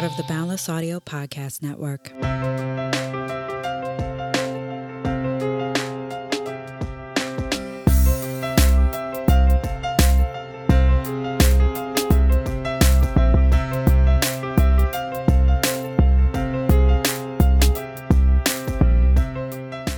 part of the Boundless Audio Podcast Network.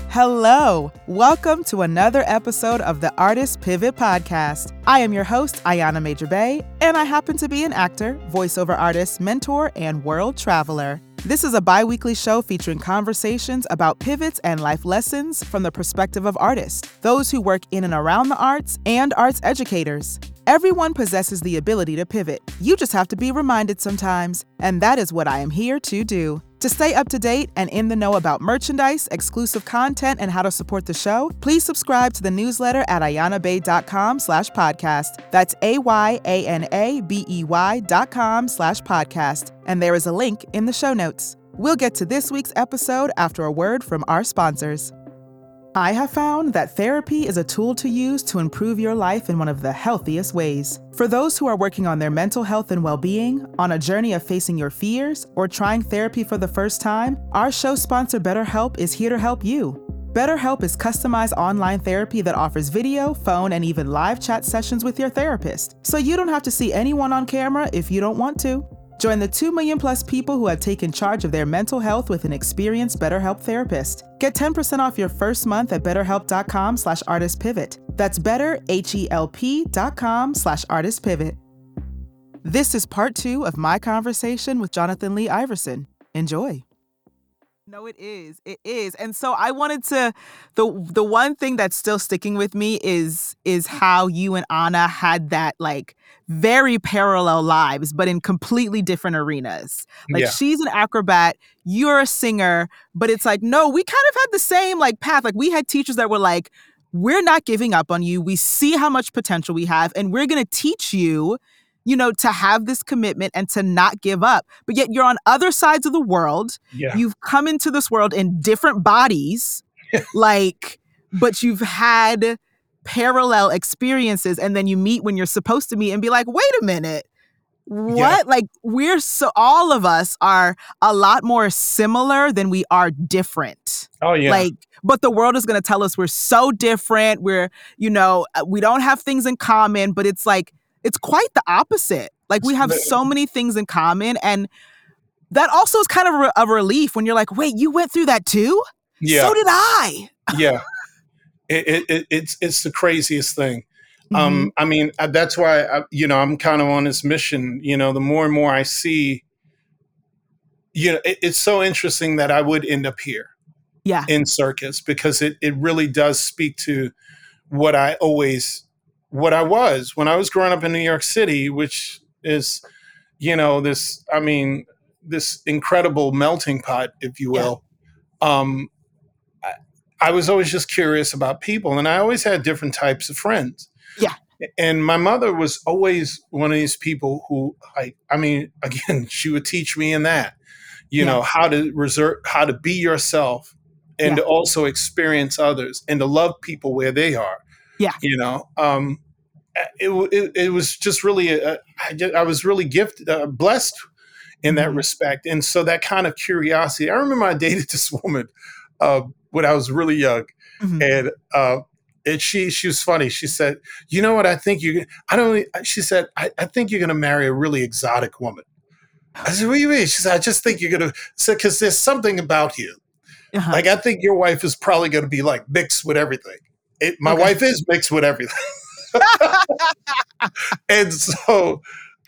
Hello, welcome to another episode of the Artist Pivot Podcast. I am your host, Ayana Major Bay, and I happen to be an actor, voiceover artist, mentor, and world traveler. This is a bi-weekly show featuring conversations about pivots and life lessons from the perspective of artists, those who work in and around the arts, and arts educators. Everyone possesses the ability to pivot. You just have to be reminded sometimes, and that is what I am here to do. To stay up to date and in the know about merchandise, exclusive content, and how to support the show, please subscribe to the newsletter at ayanabey.com/podcast. That's AYANABEY.com/podcast. And there is a link in the show notes. We'll get to this week's episode after a word from our sponsors. I have found that therapy is a tool to use to improve your life in one of the healthiest ways. For those who are working on their mental health and well-being, on a journey of facing your fears, or trying therapy for the first time, our show sponsor BetterHelp is here to help you. BetterHelp is customized online therapy that offers video, phone, and even live chat sessions with your therapist, so you don't have to see anyone on camera if you don't want to. Join the 2 million plus people who have taken charge of their mental health with an experienced BetterHelp therapist. Get 10% off your first month at betterhelp.com/artistpivot. That's betterhelp.com/artistpivot. This is part 2 of my conversation with Jonathan Lee Iverson. Enjoy. No, it is. It is. And so I wanted to, the one thing that's still sticking with me is how you and Anna had that like very parallel lives, but in completely different arenas. Like she's an acrobat, you're a singer, but it's like, no, we kind of had the same like path. Like we had teachers that were like, we're not giving up on you. We see how much potential we have and we're going to teach you, you know, to have this commitment and to not give up. But yet you're on other sides of the world. Yeah. You've come into this world in different bodies, like, but you've had parallel experiences. And then you meet when you're supposed to meet and be like, wait a minute, what? Yeah. Like we're so, all of us are a lot more similar than we are different. Oh yeah. Like, but the world is going to tell us we're so different. We're, you know, we don't have things in common, but it's like, it's quite the opposite. Like we have so many things in common. And that also is kind of a relief when you're like, wait, you went through that too? Yeah. So did I. Yeah. It's the craziest thing. Mm-hmm. I mean, that's why, you know, I'm kind of on this mission, you know, the more and more I see, you know, it's so interesting that I would end up here in circus because it really does speak to what I was when I was growing up in New York City, which is, you know, this incredible melting pot, if you will. Yeah. I was always just curious about people and I always had different types of friends. Yeah. And my mother was always one of these people who, again, she would teach me in that, you know, how to be yourself and to also experience others and to love people where they are. Yeah. You know, it was just really, I was really gifted, blessed in that respect. And so that kind of curiosity, I remember I dated this woman when I was really young and she was funny. She said, you know what? I think you're going to marry a really exotic woman. I said, what do you mean? She said, I just think you're going to, because there's something about you. Uh-huh. Like, I think your wife is probably going to be like mixed with everything. Wife is mixed with everything. And so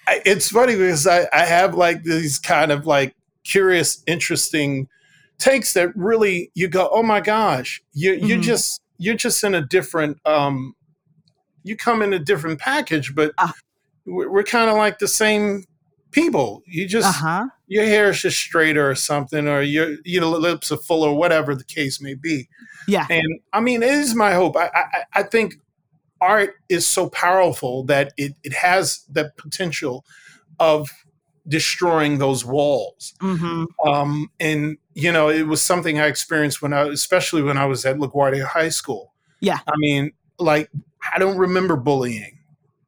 it's funny because I have like these kind of like curious, interesting takes that really you go, oh my gosh, you're just in a different, you come in a different package, but we're kind of like the same people. You just, your hair is just straighter or something, or your lips are full or whatever the case may be. Yeah. And I mean, it is my hope. I think art is so powerful that it has the potential of destroying those walls. Mm-hmm. And, you know, it was something I experienced especially when I was at LaGuardia High School. Yeah. I mean, like, I don't remember bullying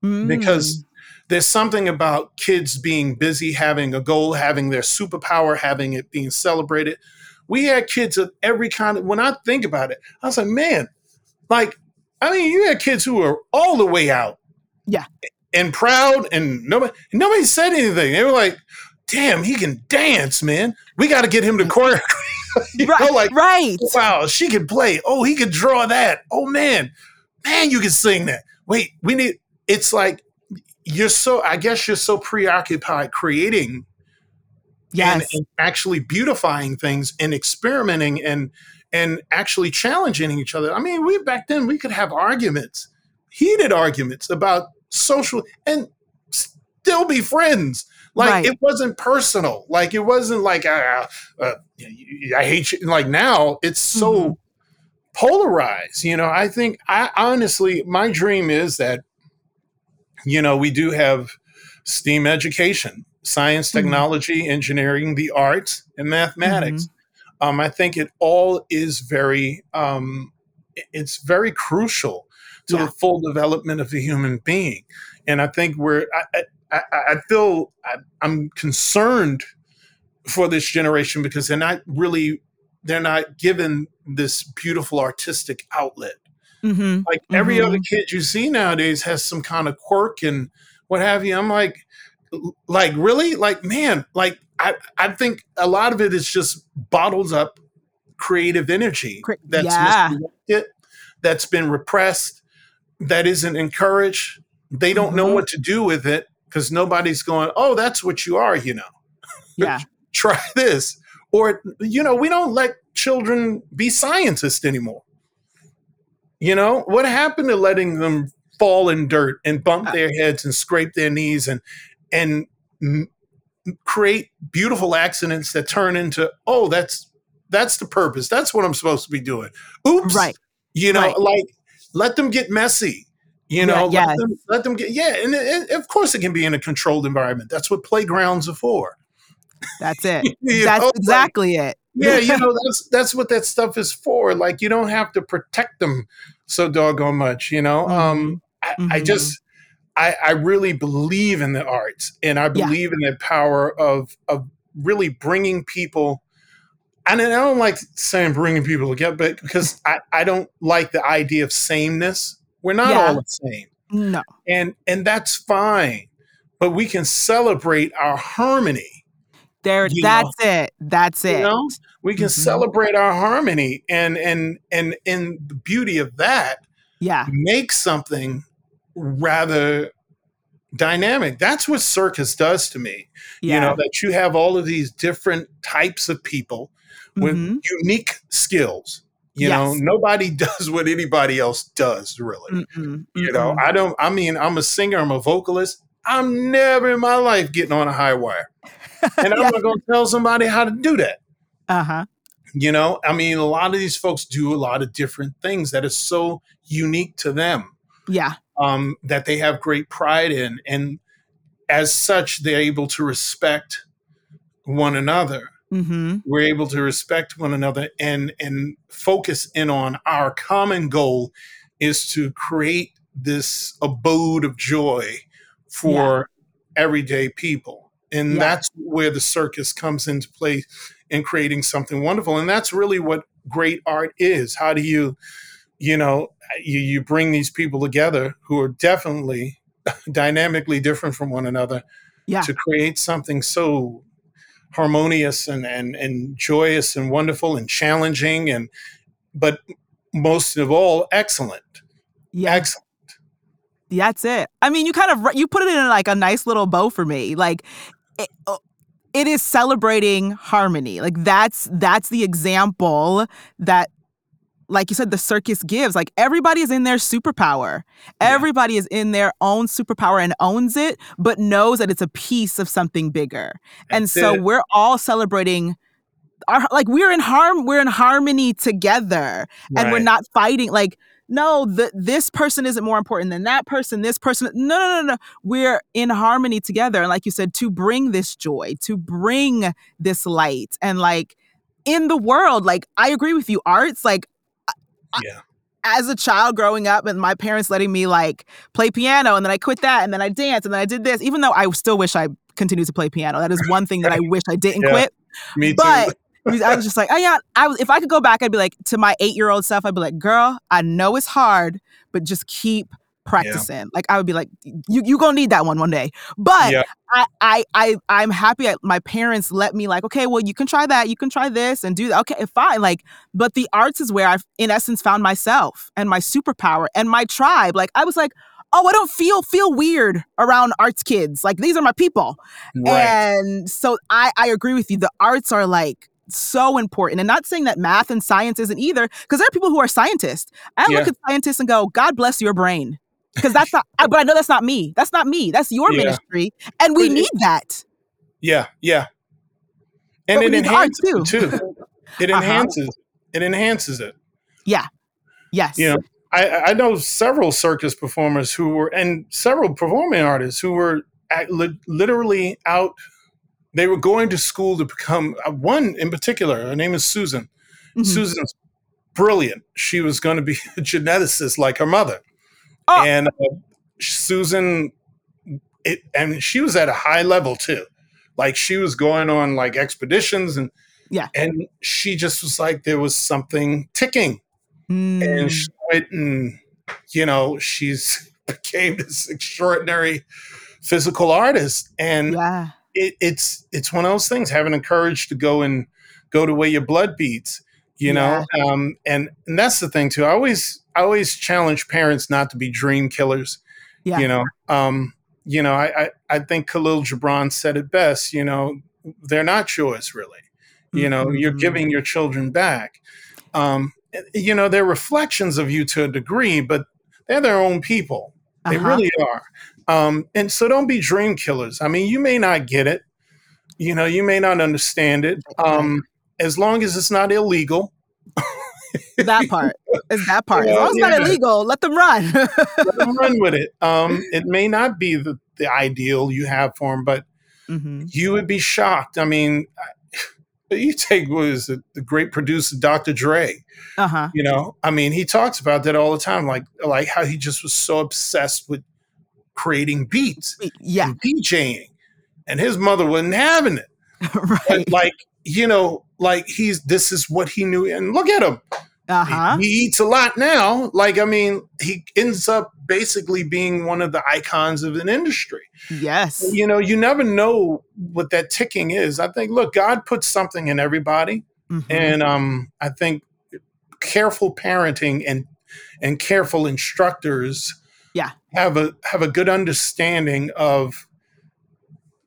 because There's something about kids being busy, having a goal, having their superpower, having it being celebrated. We had kids of every kind. When I think about it, I was like, man, you had kids who were all the way out. Yeah. And proud, and nobody said anything. They were like, damn, he can dance, man. We got to get him to choreograph. Right. Wow, she can play. Oh, he can draw that. Oh, man, you can sing that. Wait, it's like, you're so preoccupied creating. Yes. And actually beautifying things and experimenting and actually challenging each other. I mean, back then we could have arguments, heated arguments about social, and still be friends. Like, right. It wasn't personal. Like, it wasn't like, I hate you. Like, now it's so polarized. You know, I think honestly, my dream is that, you know, we do have STEAM education, science, technology, engineering, the arts, and mathematics. I think it all is it's very crucial to the full development of the human being. And I think I'm concerned for this generation because they're not given this beautiful artistic outlet. Mm-hmm. Like every other kid you see nowadays has some kind of quirk and what have you. I'm like really? Like, man, like I think a lot of it is just bottled up creative energy that's misdirected, that's been repressed, that isn't encouraged. They don't know what to do with it because nobody's going, oh, that's what you are, you know. Yeah. Try this. Or, you know, we don't let children be scientists anymore. You know, what happened to letting them fall in dirt and bump their heads and scrape their knees and create beautiful accidents that turn into, oh, that's the purpose. That's what I'm supposed to be doing. Oops. Right. You know, like let them get messy. You know, let them get, and of course it can be in a controlled environment. That's what playgrounds are for. That's it. That's exactly it. Yeah, you know, that's what that stuff is for. Like, you don't have to protect them so doggone much, you know. I really believe in the arts, and I believe in the power of really bringing people. And I don't like saying bringing people together, but because I don't like the idea of sameness. We're not all the same. No. And that's fine. But we can celebrate our harmony. That's it. You know? We can celebrate our harmony and in the beauty of that, make something rather dynamic. That's what circus does to me. Yeah. You know, that you have all of these different types of people with unique skills. You know, nobody does what anybody else does, really. You know, I'm a singer, I'm a vocalist. I'm never in my life getting on a high wire. And I'm not going to tell somebody how to do that. Uh-huh. You know, I mean, a lot of these folks do a lot of different things that is so unique to them. Yeah. That they have great pride in. And as such, they're able to respect one another. Mm-hmm. We're able to respect one another and focus in on our common goal is to create this abode of joy for everyday people. And that's where the circus comes into play in creating something wonderful. And that's really what great art is. How do you bring these people together who are definitely dynamically different from one another to create something so harmonious and joyous and wonderful and challenging but most of all, excellent. Yeah. Excellent. That's it. I mean, you kind of you put it in like a nice little bow for me. Like it is celebrating harmony. Like that's the example that, like you said, the circus gives. Like everybody is in their superpower. Everybody is in their own superpower and owns it, but knows that it's a piece of something bigger. And so we're all celebrating our, like we're in harmony together, and we're not fighting like. No, this person isn't more important than that person, this person. No. We're in harmony together. And like you said, to bring this joy, to bring this light. And like in the world, like I agree with you, arts, like as a child growing up and my parents letting me like play piano, and then I quit that, and then I danced, and then I did this, even though I still wish I continued to play piano. That is one thing that I wish I didn't quit. Me too. But I was just like, if I could go back, I'd be like, to my 8-year-old self, I'd be like, girl, I know it's hard, but just keep practicing. Yeah. Like, I would be like, you gonna need that one day. But yeah. I'm happy my parents let me like, okay, well, you can try that. You can try this and do that. Okay, fine. Like, but the arts is where I've, in essence, found myself and my superpower and my tribe. Like, I was like, oh, I don't feel weird around arts kids. Like, these are my people. Right. And so I agree with you. The arts are like, so important. And not saying that math and science isn't either, because there are people who are scientists. I look at scientists and go, God bless your brain. Because that's not, but I know that's not me. That's not me. That's your ministry. And we need that. Yeah. Yeah. And it enhances it too. It enhances it. It enhances it. Yeah. Yes. You know, I know several circus performers who were, and several performing artists who were literally out. They were going to school to become, one in particular, her name is Susan. Mm-hmm. Susan's brilliant. She was going to be a geneticist like her mother. Oh. And Susan, she was at a high level too. Like she was going on like expeditions and she just was like, there was something ticking. Mm. And she went and, you know, she's became this extraordinary physical artist. And It's one of those things, having the courage to go to where your blood beats, you know? Yeah. And that's the thing too. I always challenge parents not to be dream killers. Yeah. You know, I think Khalil Gibran said it best, you know, they're not yours really, you mm-hmm. know, you're giving your children back. You know, they're reflections of you to a degree, but they're their own people. They really are. And so don't be dream killers. I mean, you may not get it. You know, you may not understand it. As long as it's not illegal. That part. It's that part. As long as it's not illegal, let them run. Let them run with it. It may not be the ideal you have for them, but you would be shocked. I mean, you take the great producer, Dr. Dre. Uh-huh. You know, I mean, he talks about that all the time, like how he just was so obsessed with creating beats and DJing, and his mother wasn't having it. Right. But like, you know, like this is what he knew. And look at him. Uh-huh. He eats a lot now. Like, I mean, he ends up basically being one of the icons of an industry. Yes. You know, you never know what that ticking is. I think, look, God puts something in everybody. Mm-hmm. And I think careful parenting and careful instructors have a good understanding of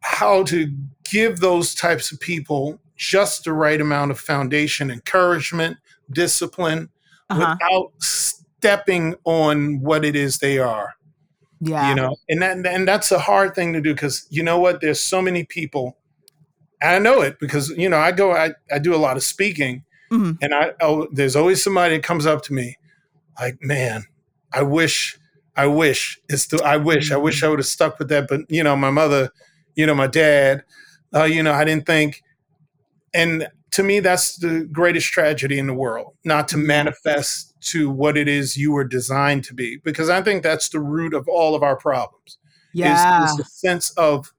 how to give those types of people just the right amount of foundation, encouragement, discipline, without stepping on what it is they are. Yeah. You know, and that's a hard thing to do, because you know what? There's so many people, and I know it because, you know, I do a lot of speaking, and there's always somebody that comes up to me like, man, I wish I would have stuck with that. But, you know, my mother, you know, my dad, you know, I didn't think. And to me, that's the greatest tragedy in the world, not to manifest to what it is you were designed to be, because I think that's the root of all of our problems. Yeah. Is the sense of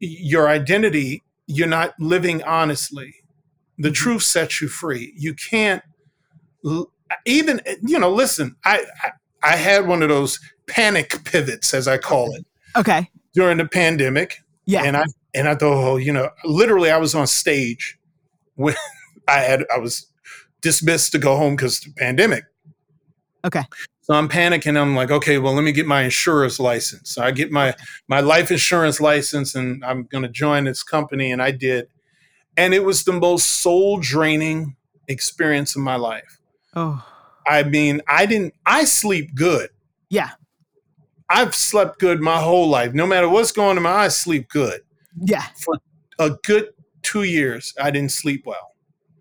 your identity. You're not living honestly. The truth sets you free. You can't even, you know, listen, I had one of those panic pivots, as I call it, during the pandemic. Yeah. And I thought, oh, you know, literally I was on stage when I was dismissed to go home because of the pandemic. Okay. So I'm panicking. I'm like, okay, well, let me get my insurance license. So I get my life insurance license, and I'm going to join this company. And I did. And it was the most soul draining experience of my life. Oh. I mean, I sleep good. Yeah. I've slept good my whole life. No matter what's going on, I sleep good. Yeah. For a good 2 years, I didn't sleep well.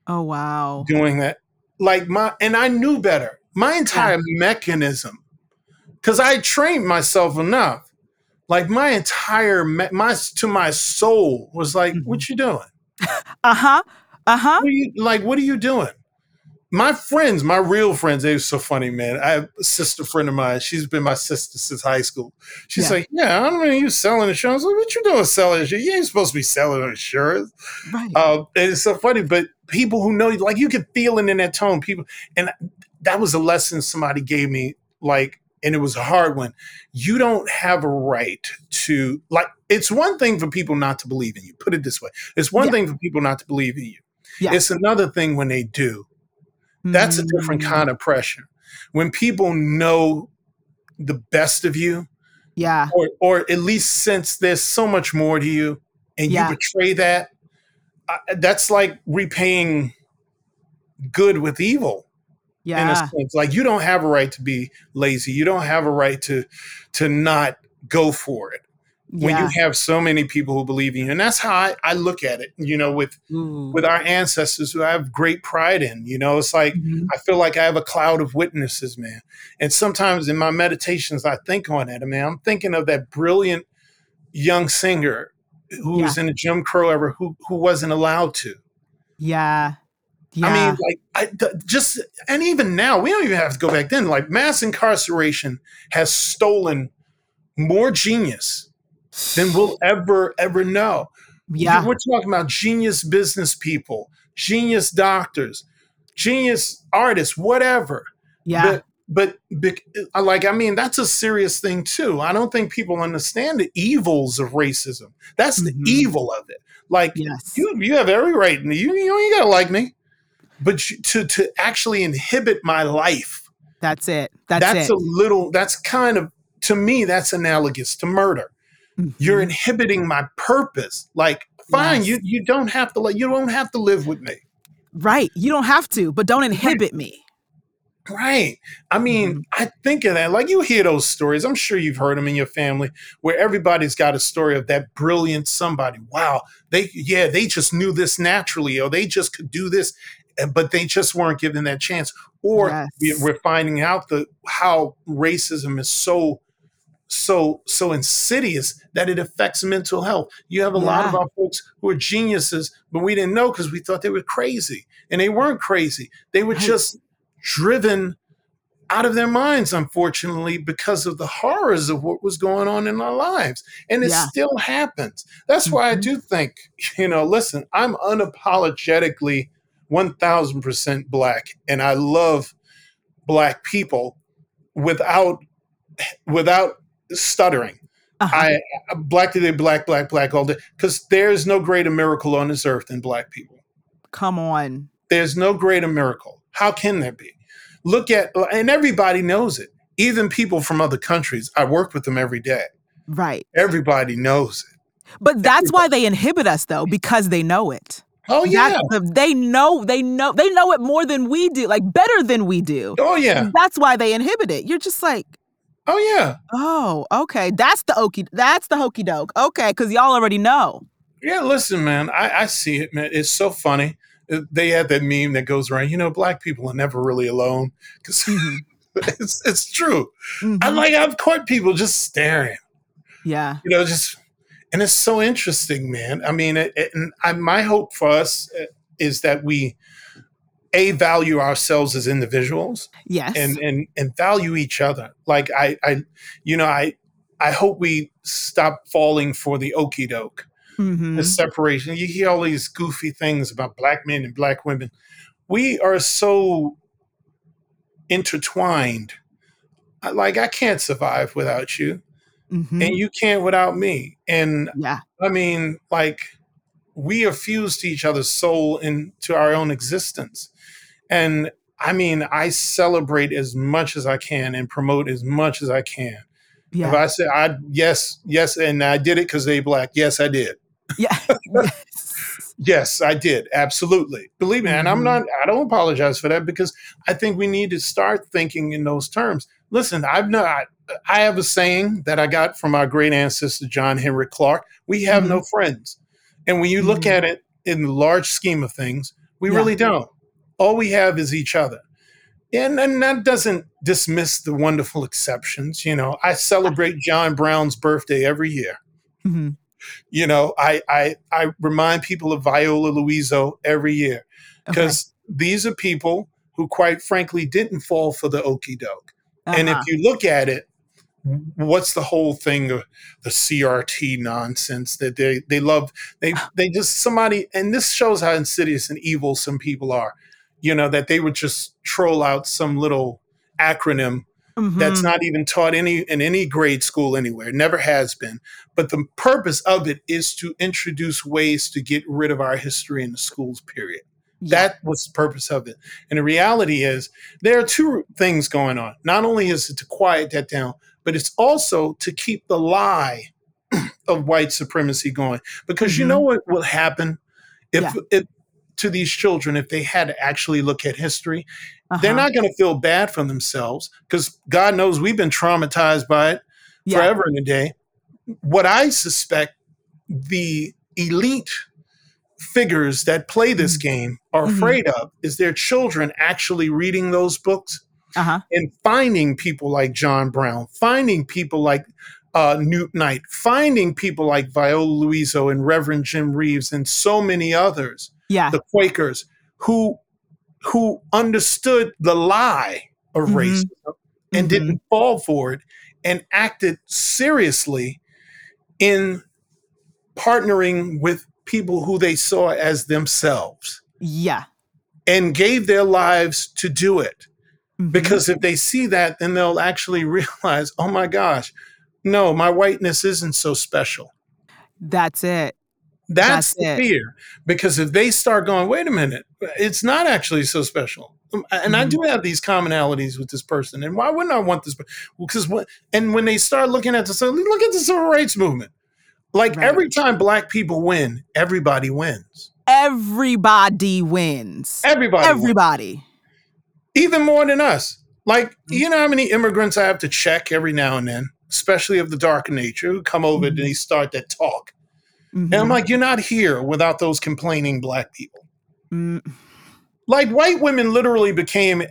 Oh, wow. Doing that. Like and I knew better. My entire mechanism, because I trained myself enough, like my entire, to my soul was like, what you doing? What are you doing? My friends, my real friends, they were so funny, man. I have a sister friend of mine. She's been my sister since high school. She's like, I don't know, you selling insurance. I was like, what you doing selling insurance? You ain't supposed to be selling insurance. Right. And it's so funny, but people who know you, like you can feel it in that tone. People, and that was a lesson somebody gave me, like, and it was a hard one. You don't have a right to, like, it's one thing for people not to believe in you. Put it this way. It's one thing for people not to believe in you. Yeah. It's another thing when they do. That's a different kind of pressure. When people know the best of you, or at least sense there's so much more to you, and you betray that, that's like repaying good with evil. In a sense, like you don't have a right to be lazy. You don't have a right to not go for it. When you have so many people who believe in you. And that's how I look at it, you know, with our ancestors who I have great pride in, you know, it's like, I feel like I have a cloud of witnesses, man. And sometimes in my meditations, I think on it, man. I'm thinking of that brilliant young singer who was in the Jim Crow era, who wasn't allowed to. Yeah. I mean, like, and even now, we don't even have to go back then. Like, mass incarceration has stolen more genius than we'll ever know. Yeah. We're talking about genius business people, genius doctors, genius artists, whatever. Yeah. But like, I mean, that's a serious thing too. I don't think people understand the evils of racism. That's the evil of it. Like, you have every right. You ain't gotta like me. But to actually inhibit my life. That's it. That's a little, that's kind of, to me, that's analogous to murder. You're inhibiting my purpose. Like, fine, you don't have to live with me. Right. You don't have to, but don't inhibit me. Right. I mean, I think of that. Like, you hear those stories. I'm sure you've heard them in your family where everybody's got a story of that brilliant somebody. Wow. They just knew this naturally, or they just could do this, but they just weren't given that chance. Or we're finding out how racism is so insidious that it affects mental health. You have a lot of our folks who are geniuses, but we didn't know because we thought they were crazy. And they weren't crazy. They were just driven out of their minds, unfortunately, because of the horrors of what was going on in our lives. And it still happens. That's why I do think, you know, listen, I'm unapologetically 1,000% Black, and I love Black people without stuttering. I black all day, because there's no greater miracle on this earth than Black people. Come on. There's no greater miracle. How can there be? Look at, and everybody knows it. Even people from other countries, I work with them every day. Right. Everybody knows it. But that's why they inhibit us though, because they know it. Oh yeah. They know it more than we do, like better than we do. Oh yeah. That's why they inhibit it. You're just like, oh yeah. Oh, okay. That's the hokey doke. Okay, because y'all already know. Yeah, listen, man. I see it, man. It's so funny. They had that meme that goes around. You know, Black people are never really alone, because it's true. I've caught people just staring. Yeah. You know, just, and it's so interesting, man. I mean, my hope for us is that we value ourselves as individuals, and value each other. Like I hope we stop falling for the okie doke, the separation. You hear all these goofy things about Black men and Black women. We are so intertwined. Like, I can't survive without you, and you can't without me. And I mean, like, we are fused to each other's soul and to our own existence. And I mean, I celebrate as much as I can and promote as much as I can. Yeah. If I say, yes, and I did it because they Black. Yes, I did. Yeah. Yes, I did. Absolutely. Believe me. And I don't apologize for that, because I think we need to start thinking in those terms. Listen, I have a saying that I got from our great ancestor, John Henry Clark. We have no friends. And when you look at it in the large scheme of things, we really don't. All we have is each other. And that doesn't dismiss the wonderful exceptions. You know, I celebrate John Brown's birthday every year. You know, I remind people of Viola Liuzzo every year, because these are people who quite frankly didn't fall for the okey doke. Uh-huh. And if you look at it, what's the whole thing of the CRT nonsense that they love? They just somebody, and this shows how insidious and evil some people are, you know, that they would just troll out some little acronym mm-hmm. that's not even taught in any grade school anywhere. It never has been. But the purpose of it is to introduce ways to get rid of our history in the schools, period. That was the purpose of it. And the reality is there are two things going on. Not only is it to quiet that down, but it's also to keep the lie of white supremacy going. Because mm-hmm. you know what will happen if to these children, if they had to actually look at history, uh-huh. they're not going to feel bad for themselves because God knows we've been traumatized by it forever and a day. What I suspect the elite figures that play this game are afraid mm-hmm. of is their children actually reading those books uh-huh. and finding people like John Brown, finding people like Newt Knight, finding people like Viola Liuzzo and Reverend Jim Reeves and so many others, the Quakers, who understood the lie of mm-hmm. racism and mm-hmm. didn't fall for it and acted seriously in partnering with people who they saw as themselves. Yeah. And gave their lives to do it. Mm-hmm. Because if they see that, then they'll actually realize, oh my gosh, no, my whiteness isn't so special. That's it. That's the fear. Because if they start going, wait a minute, it's not actually so special. And mm-hmm. I do have these commonalities with this person. And why wouldn't I want this? Because when they start looking at this, look at the civil rights movement. Like every time black people win, everybody wins. Everybody wins. Even more than us. Like, mm-hmm. you know how many immigrants I have to check every now and then, especially of the darker nature, who come over mm-hmm. and they start that talk. Mm-hmm. And I'm like, you're not here without those complaining black people. Mm-hmm. Like white women literally became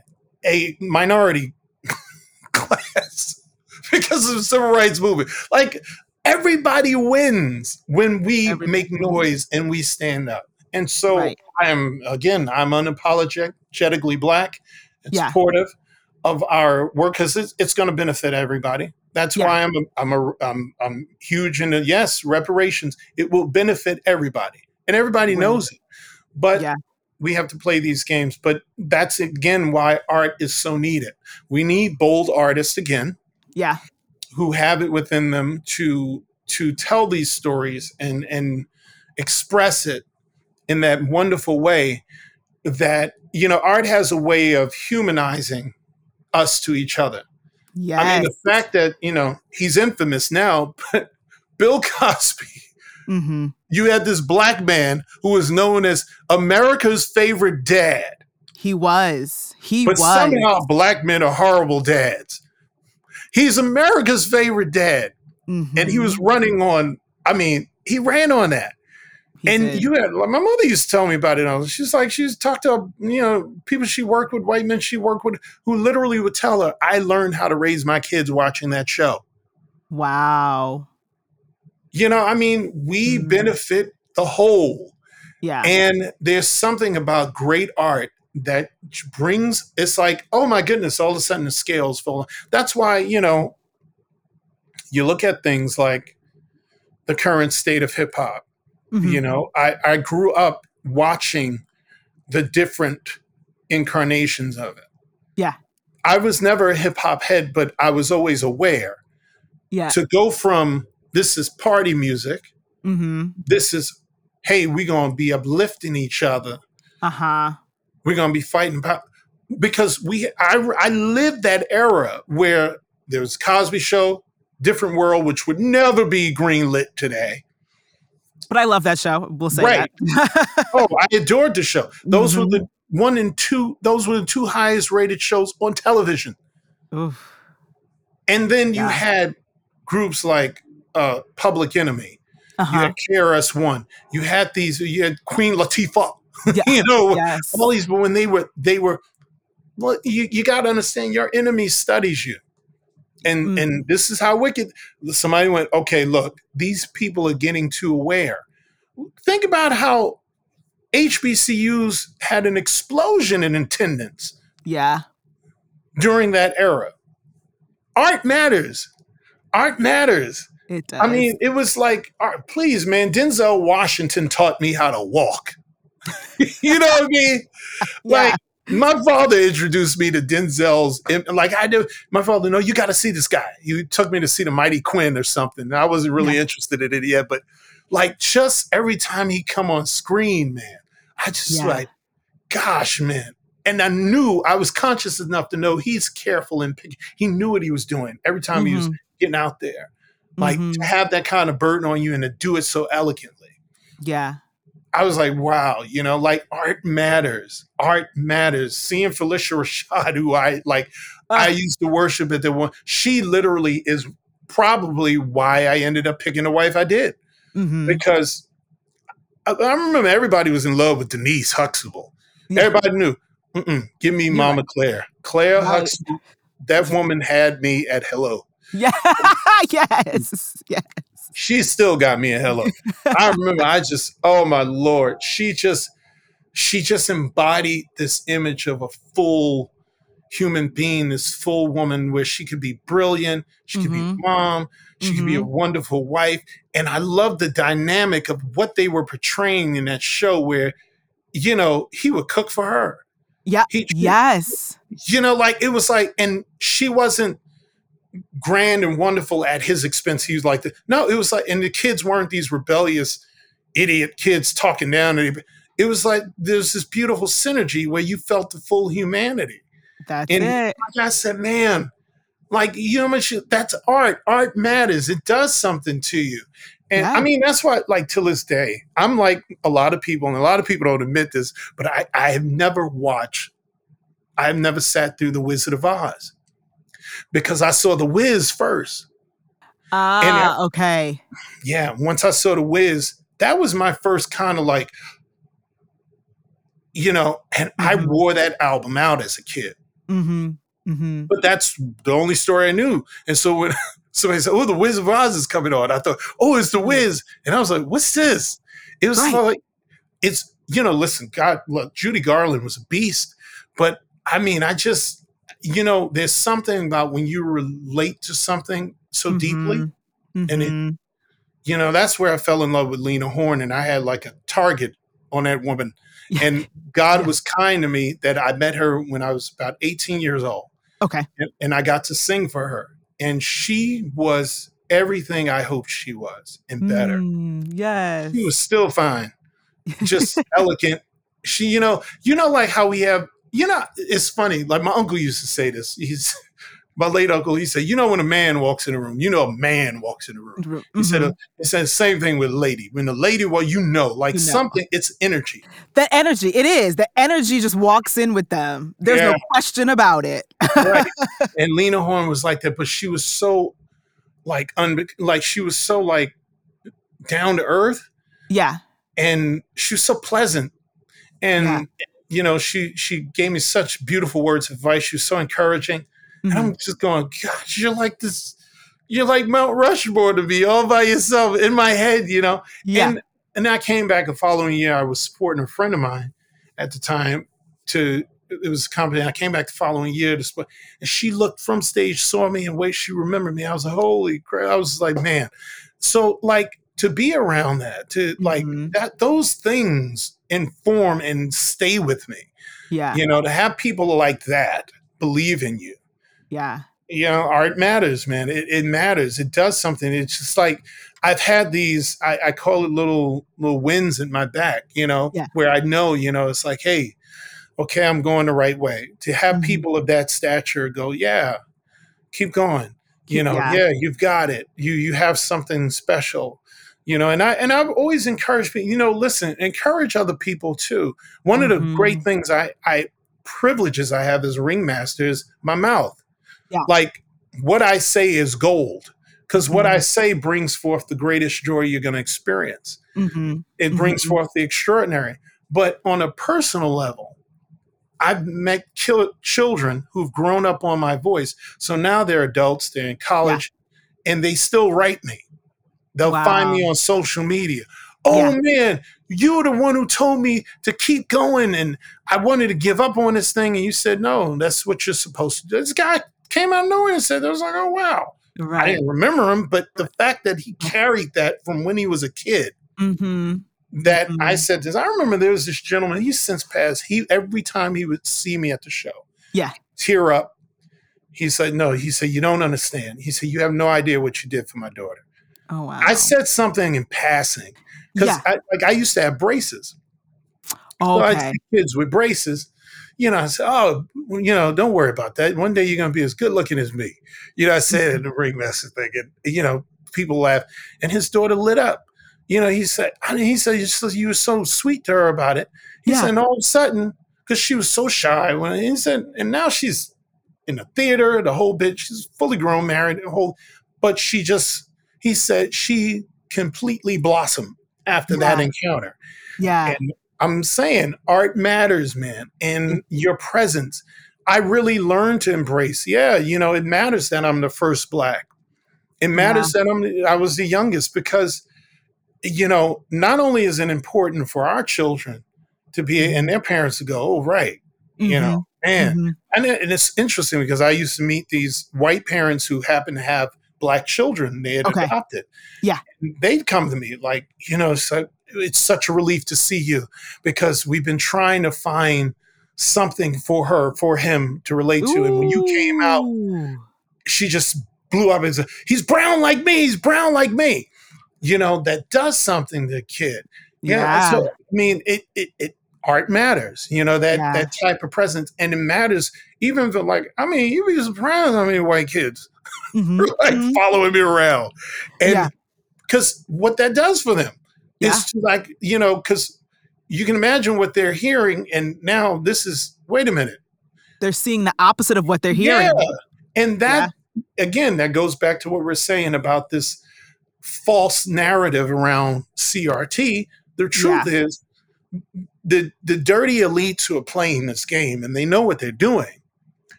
a minority class because of the civil rights movement. Like, everybody wins when we make noise and we stand up. And so I'm unapologetically black and supportive of our work because it's going to benefit everybody. That's why I'm huge in the, reparations. It will benefit everybody. And everybody knows it. But we have to play these games. But that's, again, why art is so needed. We need bold artists again. Yeah. Who have it within them to tell these stories and express it in that wonderful way that, you know, art has a way of humanizing us to each other. Yes. I mean, the fact that, you know, he's infamous now, but Bill Cosby, mm-hmm. you had this black man who was known as America's favorite dad. He was. But somehow black men are horrible dads. He's America's favorite dad. Mm-hmm. And he was he ran on that. My mother used to tell me about it. She's like, she's talked to, you know, people she worked with, white men she worked with, who literally would tell her, I learned how to raise my kids watching that show. Wow. You know, I mean, we benefit the whole. Yeah. And there's something about great art that brings, it's like, oh my goodness, all of a sudden the scales fall. That's why, you know, you look at things like the current state of hip hop. Mm-hmm. You know, I grew up watching the different incarnations of it. Yeah. I was never a hip hop head, but I was always aware. Yeah. To go from this is party music, mm-hmm. this is, hey, we're going to be uplifting each other. Uh-huh. We're going to be fighting because I lived that era where there was Cosby Show, Different World, which would never be greenlit today. But I love that show. We'll say that. Oh, I adored the show. Those mm-hmm. were the one and two. Those were the two highest rated shows on television. Oof. And then you had groups like Public Enemy. Uh-huh. You had KRS-One. You had these. You had Queen Latifah. Yeah. You know, all these, but when they were, well, you got to understand your enemy studies you. And and this is how wicked, somebody went, okay, look, these people are getting too aware. Think about how HBCUs had an explosion in attendance Yeah. During that era. Art matters. Art matters. It does. I mean, it was like, please, man, Denzel Washington taught me how to walk. You know what I mean? Like, yeah. My father introduced me to Denzel's. Like, I knew my father, no, you got to see this guy. He took me to see the Mighty Quinn or something. I wasn't really interested in it yet, but like, just every time he come on screen, man, I just like, gosh, man. And I knew, I was conscious enough to know he's careful and picky. He knew what he was doing every time he was getting out there. Like, to have that kind of burden on you and to do it so elegantly. Yeah. I was like, wow, you know, like, art matters. Art matters. Seeing Phylicia Rashad, who I like, I used to worship at the one. She literally is probably why I ended up picking the wife I did. Mm-hmm. Because I remember everybody was in love with Denise Huxtable. Yeah. Everybody knew, give me Mama Claire. Claire Huxtable. That woman had me at hello. Yeah. Yes. Yes. She still got me in hello. I remember I just, oh my Lord. She just embodied this image of a full human being, this full woman where she could be brilliant. She could be mom. She could be a wonderful wife. And I love the dynamic of what they were portraying in that show where, you know, he would cook for her. Yeah. Yes. You know, like, it was like, and she wasn't grand and wonderful at his expense. He was like, no, it was like, and the kids weren't these rebellious idiot kids talking down. It was like, there's this beautiful synergy where you felt the full humanity. That's and it. Like I said, man, like, you know, that's art. Art matters. It does something to you. And I mean, that's why, like, till this day, I'm like a lot of people, and a lot of people don't admit this, but I've never sat through The Wizard of Oz. Because I saw The Wiz first. Okay. Yeah, once I saw The Wiz, that was my first kind of like, you know, and I wore that album out as a kid. But that's the only story I knew. And so when somebody said, oh, The Wiz of Oz is coming on, I thought, oh, it's The Wiz. And I was like, what's this? It was like, it's, you know, listen, God, look, Judy Garland was a beast. But I mean, I just... You know, there's something about when you relate to something so deeply. And it, you know, that's where I fell in love with Lena Horne, and I had like a target on that woman. Yeah. And God was kind to me that I met her when I was about 18 years old. Okay. And I got to sing for her. And she was everything I hoped she was and better. Yes. She was still fine. Just elegant. She, you know, like how we have, you know, it's funny. Like, my uncle used to say this. My late uncle, he said, you know, when a man walks in a room, you know a man walks in a room. He said the same thing with a lady. When a lady, well, you know, like, something, it's energy. The energy, it is. The energy just walks in with them. There's no question about it. Right. And Lena Horne was like that, but she was so, like, she was so, like, down to earth. Yeah. And she was so pleasant. And... Yeah. You know, she gave me such beautiful words of advice. She was so encouraging. And I'm just going, gosh, you're like this. You're like Mount Rushmore to me all by yourself in my head, you know. Yeah. And I came back the following year. I was supporting a friend of mine at the time. It was a company. I came back the following year. And she looked from stage, saw me, and wait, she remembered me. I was like, holy crap. I was like, man. So, like, to be around that, to like that, those things inform and stay with me. Yeah. You know, to have people like that believe in you. Yeah. You know, art matters, man. It matters. It does something. It's just like, I've had these, I call it little winds in my back, you know, where I know, you know, it's like, hey, okay, I'm going the right way. To have people of that stature go, yeah, keep going. You know, yeah, you've got it. You have something special. You know, and I've always encouraged people, you know, listen, encourage other people too. One of the great things privileges I have as a ringmaster is my mouth. Yeah. Like, what I say is gold, because what I say brings forth the greatest joy you're going to experience. It brings forth the extraordinary. But on a personal level, I've met children who've grown up on my voice. So now they're adults, they're in college, and they still write me. They'll find me on social media. oh man, you're the one who told me to keep going and I wanted to give up on this thing. And you said, no, that's what you're supposed to do. This guy came out knowing and said, I was like, oh, wow. Right. I didn't remember him, but the fact that he carried that from when he was a kid, that I said this. I remember there was this gentleman, he's since passed. He, every time he would see me at the show, tear up. He said, no, he said, you don't understand. He said, you have no idea what you did for my daughter. Oh, wow. I said something in passing because I used to have braces. Oh, okay. So I see kids with braces. You know, I said, oh, you know, don't worry about that. One day you're going to be as good looking as me. You know, I said in the Ringmaster thing, and, you know, people laughed. And his daughter lit up. You know, he said, I mean, he said, you were so sweet to her about it. He said, and all of a sudden, because she was so shy, when he said, and now she's in the theater, the whole bit. She's fully grown, married, the whole, but she just, he said, she completely blossomed after that encounter. Yeah. And I'm saying art matters, man, and your presence. I really learned to embrace. Yeah, you know, it matters that I'm the first Black. It matters that I was the youngest because, you know, not only is it important for our children to be and their parents to go, oh, right, you know, man. And it's interesting because I used to meet these white parents who happen to have Black children. They had adopted. Yeah. And they'd come to me like, you know, so it's such a relief to see you because we've been trying to find something for her, for him to relate to. And when you came out, she just blew up and said, he's brown like me. He's brown like me. You know, that does something to a kid. Yeah. So, I mean, it art matters, you know, that type of presence. And it matters even if like, I mean, you'd be surprised how many white kids like following me around. And because what that does for them. It's like, you know, because you can imagine what they're hearing. And now this is, wait a minute. They're seeing the opposite of what they're hearing. Yeah. And that, again, that goes back to what we're saying about this false narrative around CRT. The truth is the dirty elites who are playing this game and they know what they're doing.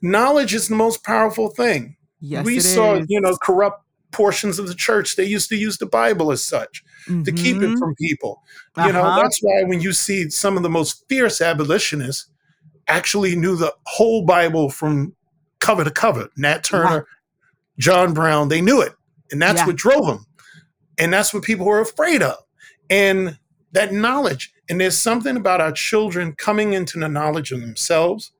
Knowledge is the most powerful thing. Yes, we saw, you know, corrupt portions of the church. They used to use the Bible as such to keep it from people. You know, that's why when you see some of the most fierce abolitionists actually knew the whole Bible from cover to cover. Nat Turner, John Brown, they knew it. And that's what drove them. And that's what people were afraid of. And that knowledge. And there's something about our children coming into the knowledge of themselves,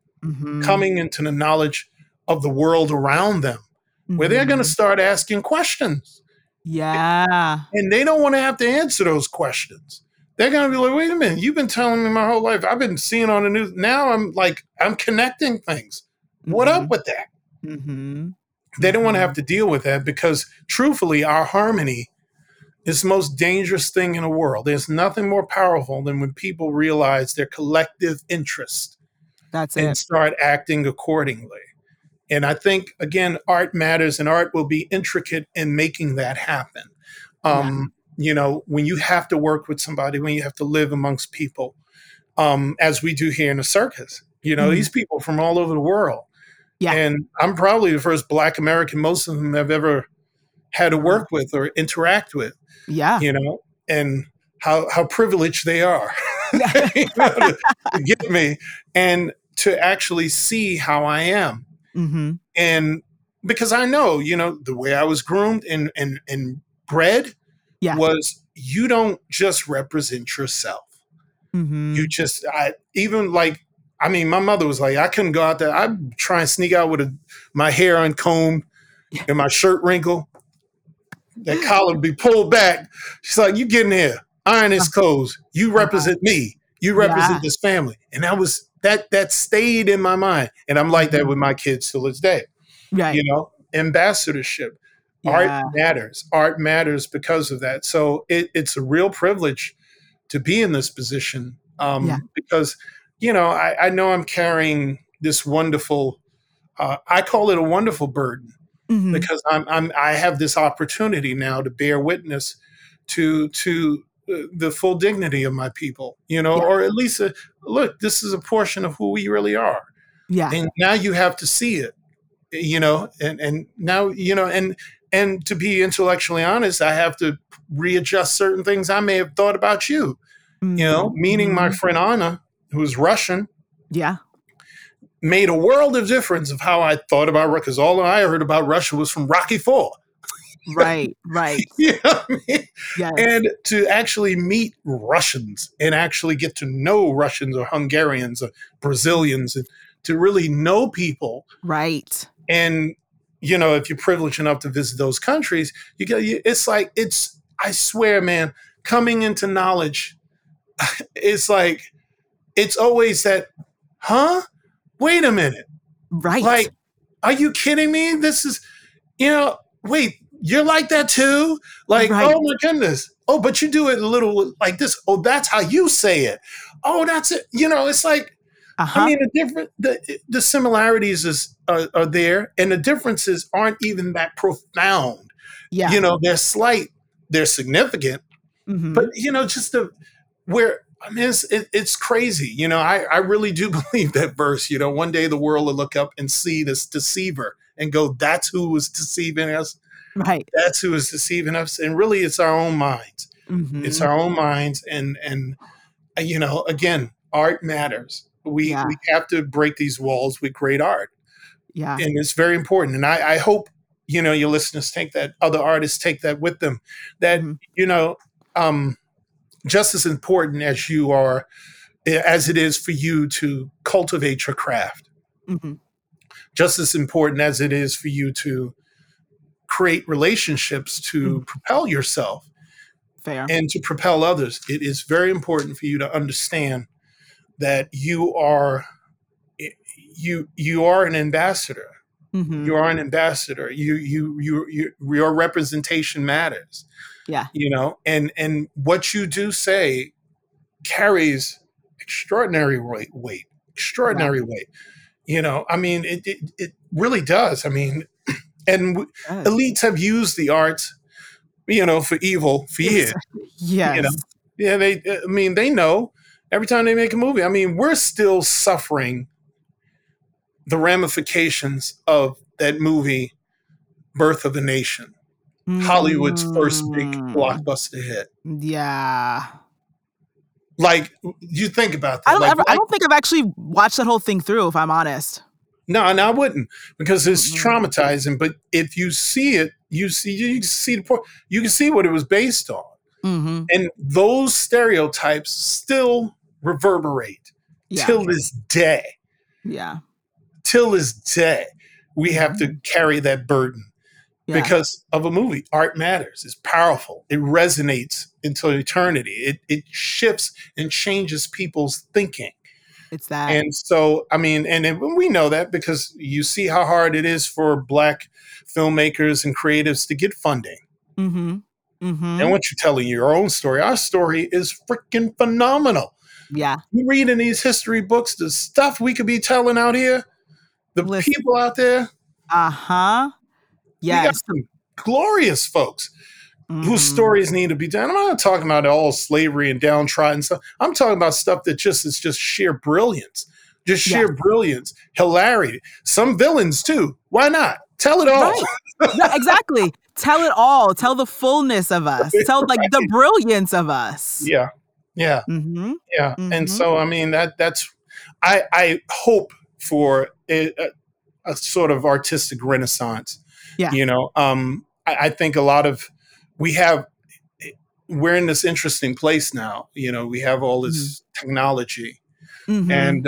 coming into the knowledge of the world around them, where they're going to start asking questions. Yeah. And they don't want to have to answer those questions. They're going to be like, wait a minute, you've been telling me my whole life. I've been seeing on the news. Now I'm like, I'm connecting things. What up with that? They don't want to have to deal with that because truthfully, our harmony is the most dangerous thing in the world. There's nothing more powerful than when people realize their collective interest and start acting accordingly. And I think, again, art matters and art will be intricate in making that happen. You know, when you have to work with somebody, when you have to live amongst people, as we do here in the circus, you know, these people from all over the world. Yeah. And I'm probably the first Black American most of them have ever had to work with or interact with. Yeah. You know, and how privileged they are you know, to get me and to actually see how I am. And because I know, you know, the way I was groomed and bred was you don't just represent yourself. You just, I mean, my mother was like, I couldn't go out there. I'd try and sneak out with my hair uncombed and my shirt wrinkled. That collar would be pulled back. She's like, you get in here. Iron his clothes. You represent me. You represent this family. And that was, that stayed in my mind. And I'm like that with my kids till this day. Right. You know, ambassadorship. Art matters. Art matters because of that. So it's a real privilege to be in this position because, you know, I know I'm carrying this wonderful, I call it a wonderful burden because I have this opportunity now to bear witness to the full dignity of my people, you know, or at least, look, this is a portion of who we really are. Yeah. And now you have to see it, you know, and now, you know, and And to be intellectually honest, I have to readjust certain things I may have thought about you, you know, meaning my friend Anna, who's Russian. Yeah. Made a world of difference of how I thought about Russia, because all I heard about Russia was from Rocky Four. Right, right. You know what I mean? Yes. And to actually meet Russians and actually get to know Russians or Hungarians or Brazilians, and to really know people. Right. And, you know, if you're privileged enough to visit those countries, you get, it's like, it's, I swear, man, coming into knowledge, it's like, it's always that, huh? Wait a minute. Right. Like, are you kidding me? This is, you know, wait, you're like that too? Like, right. Oh my goodness. Oh, but you do it a little like this. Oh, that's how you say it. Oh, that's it. You know, it's like, I mean, the similarities are there, and the differences aren't even that profound. Yeah. You know, they're slight, they're significant, but, you know, just the, where, I mean, it's crazy. You know, I really do believe that verse, you know, one day the world will look up and see this deceiver and go, that's who was deceiving us. Right. That's who is deceiving us. And really, it's our own minds. It's our own minds. And you know, again, art matters. We have to break these walls with great art. Yeah. And it's very important. And I hope, you know, your listeners take that, other artists take that with them, that, you know, just as important as you are, as it is for you to cultivate your craft, just as important as it is for you to create relationships to propel yourself and to propel others. It is very important for you to understand that you are an ambassador. You are an ambassador. Your representation matters. Yeah. You know, and what you do say carries extraordinary weight, weight. You know, I mean, it really does. I mean, and elites have used the arts, you know, for evil for years. Yes. You know? Yeah. I mean, they know every time they make a movie. I mean, we're still suffering the ramifications of that movie, Birth of a Nation, Hollywood's first big blockbuster hit. Yeah. Like, you think about that. I don't think I've actually watched that whole thing through, if I'm honest. No, and I wouldn't, because it's traumatizing. But if you see it, you can see what it was based on, and those stereotypes still reverberate till this day. Yeah, till this day, we have to carry that burden because of a movie. Art matters. It's powerful. It resonates until eternity. It shifts and changes people's thinking. It's that. And so, I mean, and we know that because you see how hard it is for Black filmmakers and creatives to get funding. And what you're telling your own story, our story is freaking phenomenal. Yeah. You read in these history books, the stuff we could be telling out here, the people out there. Yeah. We got some glorious folks whose stories need to be done. I'm not talking about all slavery and downtrodden stuff. I'm talking about stuff that just is just sheer brilliance, hilarity. Some villains too. Why not? Tell it all. Right. No, exactly. Tell it all. Tell the fullness of us. Tell like the brilliance of us. Yeah, yeah, yeah. And so, I mean, that's. I hope for a sort of artistic renaissance. Yeah, you know, I think a lot of. We're in this interesting place now. You know, we have all this technology and,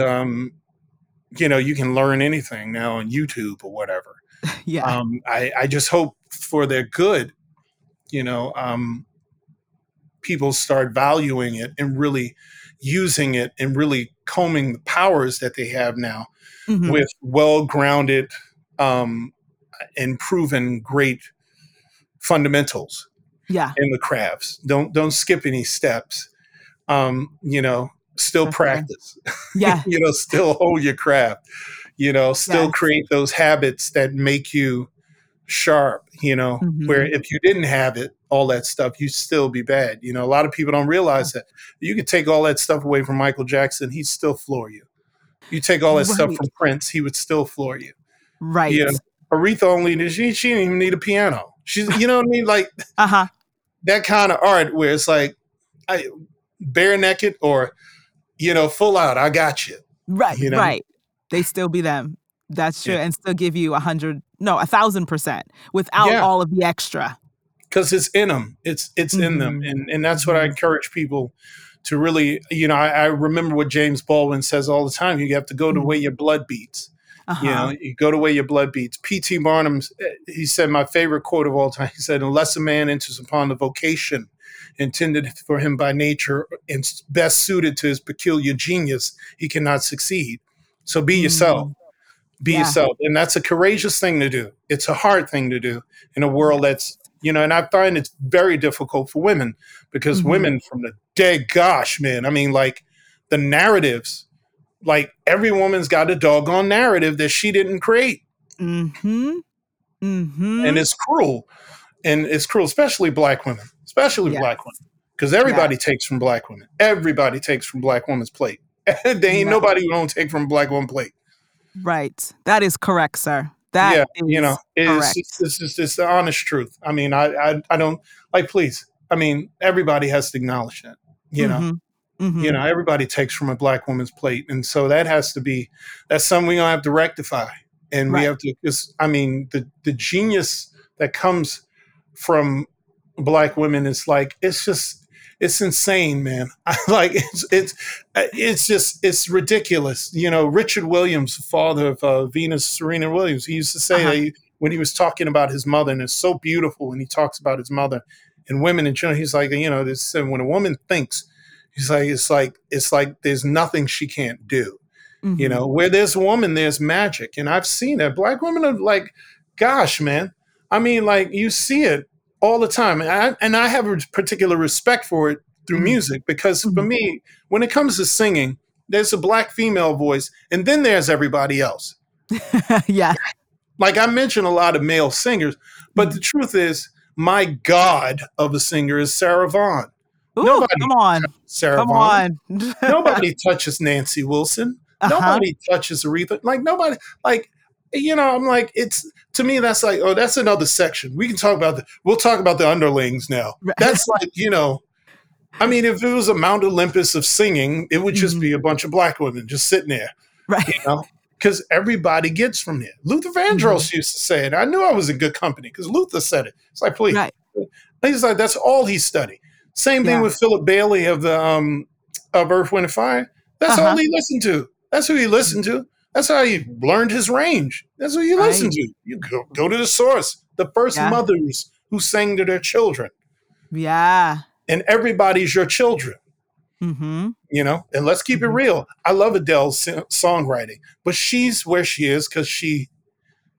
you know, you can learn anything now on YouTube or whatever. Yeah. I just hope for their good, you know, people start valuing it and really using it and really combing the powers that they have now with well-grounded and proven great fundamentals. Yeah, in the crafts, don't skip any steps. You know, still practice. Yeah, you know, still hold your craft. You know, still create those habits that make you sharp. You know, where if you didn't have it, all that stuff, you'd still be bad. You know, a lot of people don't realize that you could take all that stuff away from Michael Jackson, he'd still floor you. You take all that stuff from Prince, he would still floor you. Right. You know, Aretha only she didn't even need a piano. She's, you know what I mean? Like that kind of art where it's like bare naked or, you know, full out. I got you. Right. You know? Right. They still be them. That's true. Yeah. And still give you 1,000% without all of the extra. Because it's in them. It's in them. And that's what I encourage people to really, you know, I remember what James Baldwin says all the time. You have to go to where your blood beats. You know, you go to where your blood beats. P.T. Barnum, he said my favorite quote of all time. He said, unless a man enters upon the vocation intended for him by nature and best suited to his peculiar genius, he cannot succeed. So be yourself. Be yourself. And that's a courageous thing to do. It's a hard thing to do in a world that's, you know, and I find it's very difficult for women because women from the day, gosh, man, I mean, like the narratives, like every woman's got a doggone narrative that she didn't create. And it's cruel. And it's cruel, especially Black women, especially Black women, because everybody takes from Black women. Everybody takes from Black woman's plate. There ain't nobody who don't take from Black woman plate. Right. That is correct, sir. That is you know, it's the honest truth. I mean, I don't like, please. I mean, everybody has to acknowledge that, you know, you know, everybody takes from a Black woman's plate. And so that has to be, that's something we're going to have to rectify. And we have to, I mean, the genius that comes from Black women is like, it's just, it's insane, man. Like it's just, it's ridiculous. You know, Richard Williams, father of Venus, Serena Williams, he used to say that when he was talking about his mother, and it's so beautiful when he talks about his mother and women in general, he's like, you know, this, when a woman thinks, he's like, it's like there's nothing she can't do. You know, where there's a woman, there's magic. And I've seen that. Black women are like, gosh, man. I mean, like you see it all the time. And I have a particular respect for it through music, because for me, when it comes to singing, there's a Black female voice and then there's everybody else. Like I mentioned a lot of male singers, but the truth is my god of a singer is Sarah Vaughan. Ooh, nobody Sarah Vaughan. Nobody touches Nancy Wilson. Nobody touches Aretha. Like nobody, like, you know, I'm like, it's, to me, that's like, oh, that's another section. We can talk about we'll talk about the underlings now. That's like, you know, I mean, if it was a Mount Olympus of singing, it would just be a bunch of Black women just sitting there, you know, because everybody gets from there. Luther Vandross used to say it. I knew I was in good company because Luther said it. It's like, please. He's like, that's all he studied. Same thing with Philip Bailey of the of Earth, Wind, and Fire. That's all he listened to. That's who he listened to. That's how he learned his range. That's what you listen to. You go to the source, the first mothers who sang to their children. Yeah. And everybody's your children. You know, and let's keep it real. I love Adele's songwriting, but she's where she is because she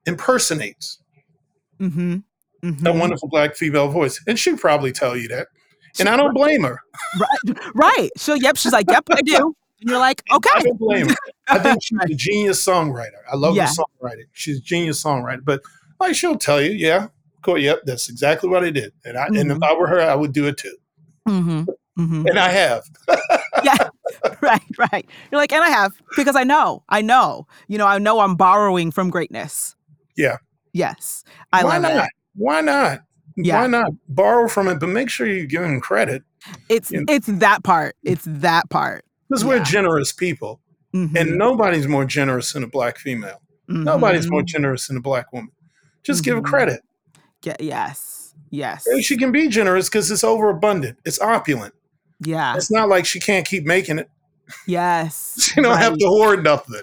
impersonates a wonderful Black female voice. And she'd probably tell you that. And I don't blame her. Right. So, she's like, I do. And you're like, okay. I don't blame her. I think she's a genius songwriter. I love her songwriting. She's a genius songwriter. But like, she'll tell you, cool, that's exactly what I did. And I, and if I were her, I would do it too. And I have. Right. You're like, and I have, because I know. You know, I know I'm borrowing from greatness. Yeah. Yes. I love it. Why not? Yeah. Why not borrow from it, but make sure you give them credit. It's that part. It's that part. Because we're generous people, and nobody's more generous than a Black female. Nobody's more generous than a Black woman. Just give her credit. Yes. And she can be generous because it's overabundant. It's opulent. Yeah. It's not like she can't keep making it. Yes. She don't have to hoard nothing.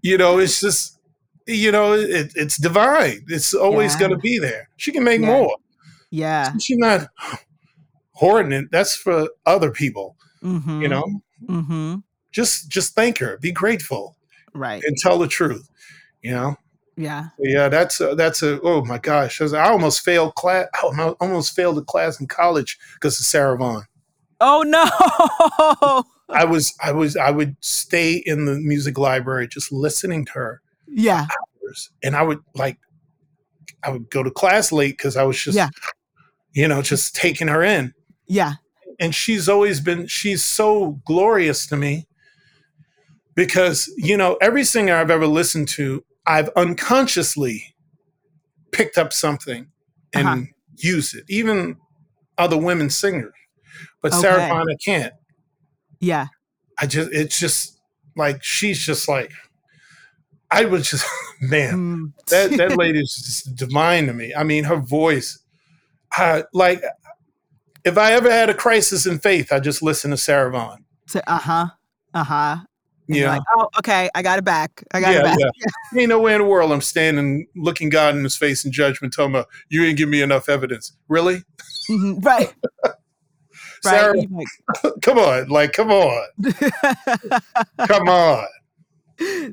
You know, it's just, you know, it's divine. It's always going to be there. She can make more. Yeah. So she's not hoarding it. That's for other people, you know. Just thank her, be grateful, right, and tell the truth, you know. That's a oh my gosh, I almost failed class. I almost failed a class in college because of Sarah Vaughan. Oh no! I would stay in the music library just listening to her. Yeah, hours, and I would go to class late because I was just you know, just taking her in. Yeah. And she's so glorious to me because, you know, every singer I've ever listened to, I've unconsciously picked up something and use it. Even other women singers, but Sarah Vaughan can't. Yeah, it's just like she's just like I was just that lady is just divine to me. I mean, her voice, like if I ever had a crisis in faith, I just listened to Sarah Vaughan. And yeah. Like, oh, okay. I got it back. Yeah. Ain't no way in the world I'm standing, looking God in his face in judgment, telling him, you ain't give me enough evidence. Really? Mm-hmm. Right. Sarah, like, come on. Like, come on. Come on.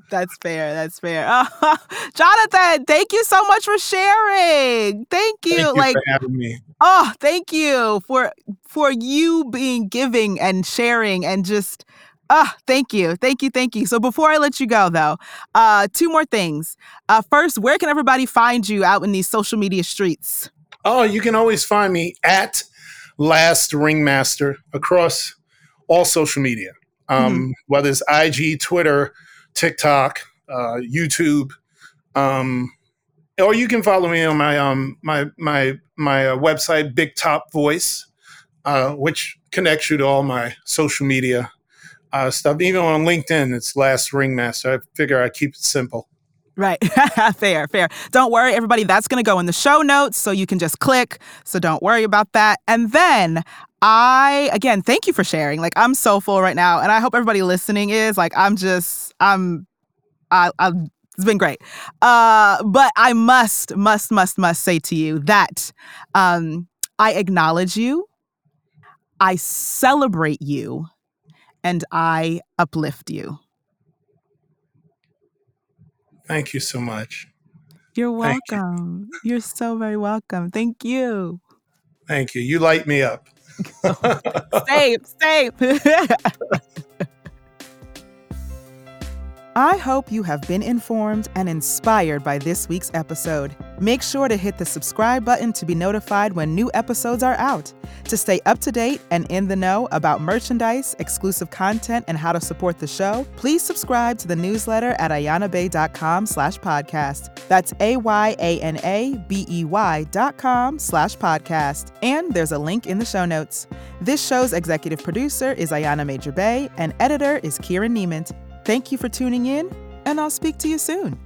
That's fair. That's fair. Jonathan, thank you so much for sharing. Thank you. Thank you for having me. Oh, thank you for you being giving and sharing and just... Ah, oh, thank you. Thank you. Thank you. So before I let you go, though, two more things. First, where can everybody find you out in these social media streets? Oh, you can always find me at Last Ringmaster across all social media, whether it's IG, Twitter, TikTok, YouTube, or you can follow me on my my website, Big Top Voice, which connects you to all my social media stuff. Even on LinkedIn, it's Last Ringmaster. I figure I keep it simple. Right. Fair, fair. Don't worry, everybody. That's going to go in the show notes, so you can just click. So don't worry about that. And then again, thank you for sharing. Like, I'm so full right now. And I hope everybody listening is. Like, it's been great. But I must say to you that I acknowledge you. I celebrate you. And I uplift you. Thank you so much. You're welcome. You're so very welcome. Thank you. Thank you. You light me up. Same. I hope you have been informed and inspired by this week's episode. Make sure to hit the subscribe button to be notified when new episodes are out. To stay up to date and in the know about merchandise, exclusive content, and how to support the show, please subscribe to the newsletter at ayanabey.com/podcast. that's AYANABEY.com/podcast. And there's a link in the show notes. This show's executive producer is Ayana Major Bay, and editor is Kieran Nemant. Thank you for tuning in, and I'll speak to you soon.